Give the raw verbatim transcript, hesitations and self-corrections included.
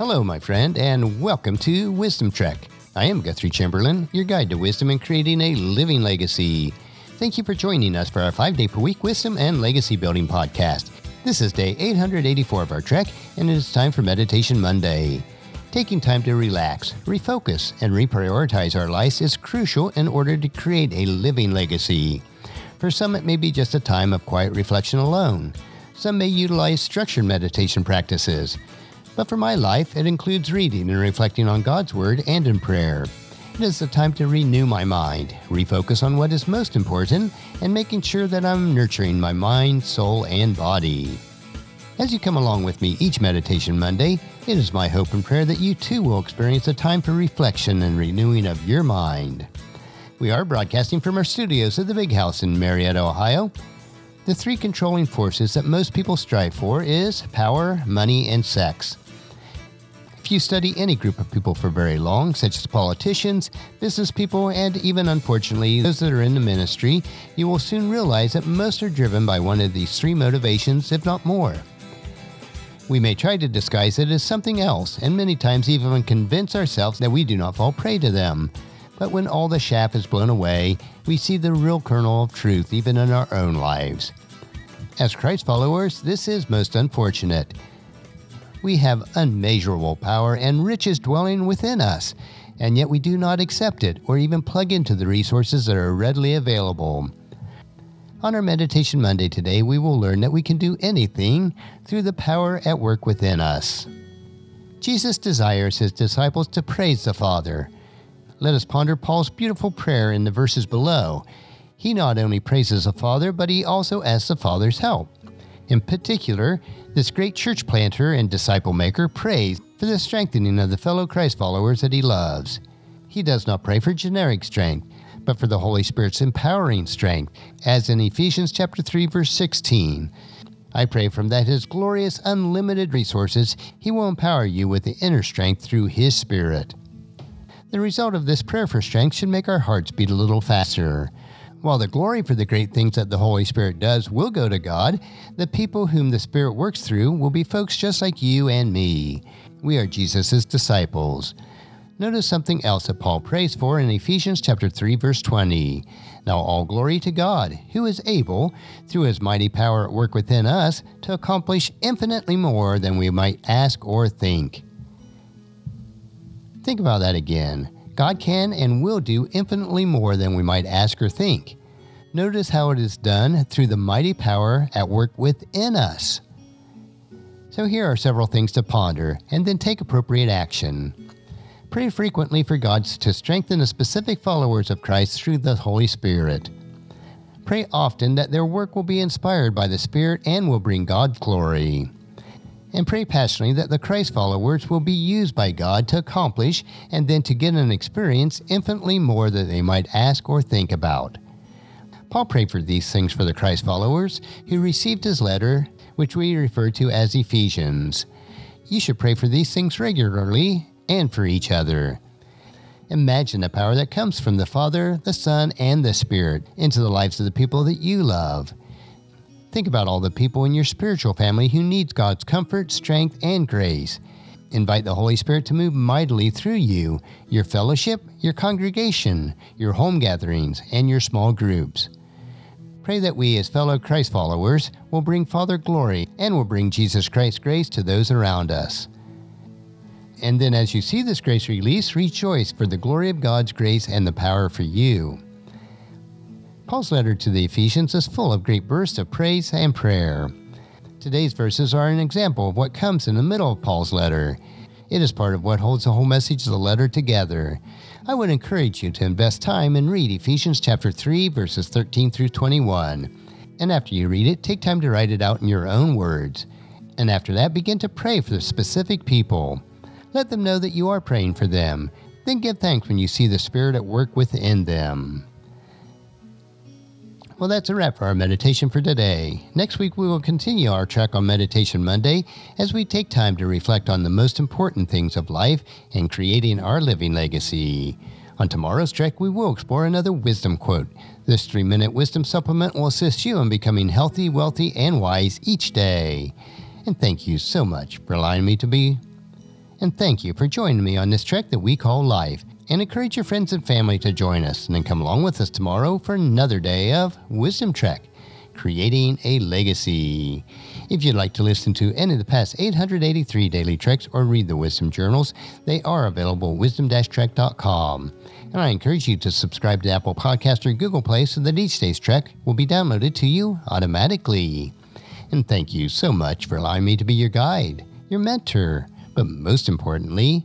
Hello, my friend, and welcome to Wisdom Trek. I am Guthrie Chamberlain, your guide to wisdom and creating a living legacy. Thank you for joining us for our five-day per week wisdom and legacy building podcast. This is day eight hundred eighty-four of our trek, and it is time for Meditation Monday. Taking time to relax, refocus, and reprioritize our lives is crucial in order to create a living legacy. For some, it may be just a time of quiet reflection alone. Some may utilize structured meditation practices. But for my life, it includes reading and reflecting on God's Word and in prayer. It is the time to renew my mind, refocus on what is most important, and making sure that I'm nurturing my mind, soul, and body. As you come along with me each Meditation Monday, it is my hope and prayer that you too will experience a time for reflection and renewing of your mind. We are broadcasting from our studios at the Big House in Marietta, Ohio. The three controlling forces that most people strive for is power, money, and sex. If you study any group of people for very long, such as politicians, business people, and even, unfortunately, those that are in the ministry, you will soon realize that most are driven by one of these three motivations, if not more. We may try to disguise it as something else, and many times even convince ourselves that we do not fall prey to them. But when all the chaff is blown away, we see the real kernel of truth even in our own lives. As Christ followers, this is most unfortunate. We have unmeasurable power and riches dwelling within us, and yet we do not accept it or even plug into the resources that are readily available. On our Meditation Monday today, we will learn that we can do anything through the power at work within us. Jesus desires his disciples to praise the Father. Let us ponder Paul's beautiful prayer in the verses below. He not only praises the Father, but he also asks the Father's help. In particular, this great church planter and disciple maker prays for the strengthening of the fellow Christ followers that he loves. He does not pray for generic strength, but for the Holy Spirit's empowering strength, as in Ephesians chapter three, verse sixteen. I pray from that his glorious, unlimited resources, he will empower you with the inner strength through his Spirit. The result of this prayer for strength should make our hearts beat a little faster. While the glory for the great things that the Holy Spirit does will go to God, the people whom the Spirit works through will be folks just like you and me. We are Jesus' disciples. Notice something else that Paul prays for in Ephesians chapter three, verse twenty. Now all glory to God, who is able, through his mighty power at work within us, to accomplish infinitely more than we might ask or think. Think about that again. God can and will do infinitely more than we might ask or think. Notice how it is done through the mighty power at work within us. So here are several things to ponder and then take appropriate action. Pray frequently for God to strengthen the specific followers of Christ through the Holy Spirit. Pray often that their work will be inspired by the Spirit and will bring God glory. And pray passionately that the Christ followers will be used by God to accomplish and then to get an experience infinitely more than they might ask or think about. Paul prayed for these things for the Christ followers who received his letter, which we refer to as Ephesians. You should pray for these things regularly and for each other. Imagine the power that comes from the Father, the Son, and the Spirit into the lives of the people that you love. Think about all the people in your spiritual family who needs God's comfort, strength, and grace. Invite the Holy Spirit to move mightily through you, your fellowship, your congregation, your home gatherings, and your small groups. Pray that we as fellow Christ followers will bring Father glory and will bring Jesus Christ's grace to those around us. And then as you see this grace release, rejoice for the glory of God's grace and the power for you. Paul's letter to the Ephesians is full of great bursts of praise and prayer. Today's verses are an example of what comes in the middle of Paul's letter. It is part of what holds the whole message of the letter together. I would encourage you to invest time and read Ephesians chapter three, verses thirteen through twenty-one. And after you read it, take time to write it out in your own words. And after that, begin to pray for the specific people. Let them know that you are praying for them. Then give thanks when you see the Spirit at work within them. Well, that's a wrap for our meditation for today. Next week, we will continue our trek on Meditation Monday as we take time to reflect on the most important things of life and creating our living legacy. On tomorrow's trek, we will explore another wisdom quote. This three-minute wisdom supplement will assist you in becoming healthy, wealthy, and wise each day. And thank you so much for allowing me to be and thank you for joining me on this trek that we call life. And encourage your friends and family to join us, and then come along with us tomorrow for another day of Wisdom Trek, creating a legacy. If you'd like to listen to any of the past eight hundred eighty-three daily treks or read the Wisdom Journals, they are available at wisdom dash trek dot com. And I encourage you to subscribe to Apple Podcasts or Google Play so that each day's trek will be downloaded to you automatically. And thank you so much for allowing me to be your guide, your mentor, but most importantly,